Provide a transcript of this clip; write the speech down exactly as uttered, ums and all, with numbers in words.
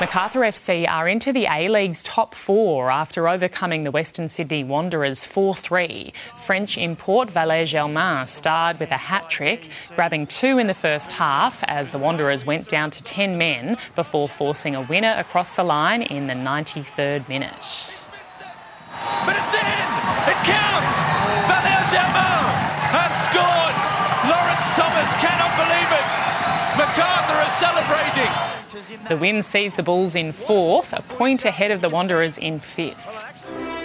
MacArthur F C are into the A-League's top four after overcoming the Western Sydney Wanderers four three. French import Valais-Germain starred with a hat-trick, grabbing two in the first half as the Wanderers went down to ten men before forcing a winner across the line in the ninety-third minute. But it's in! It counts! Valais-Germain has scored! Lawrence Thomas cannot believe it! MacArthur is celebrating! The win sees the Bulls in fourth, a point ahead of the Wanderers in fifth.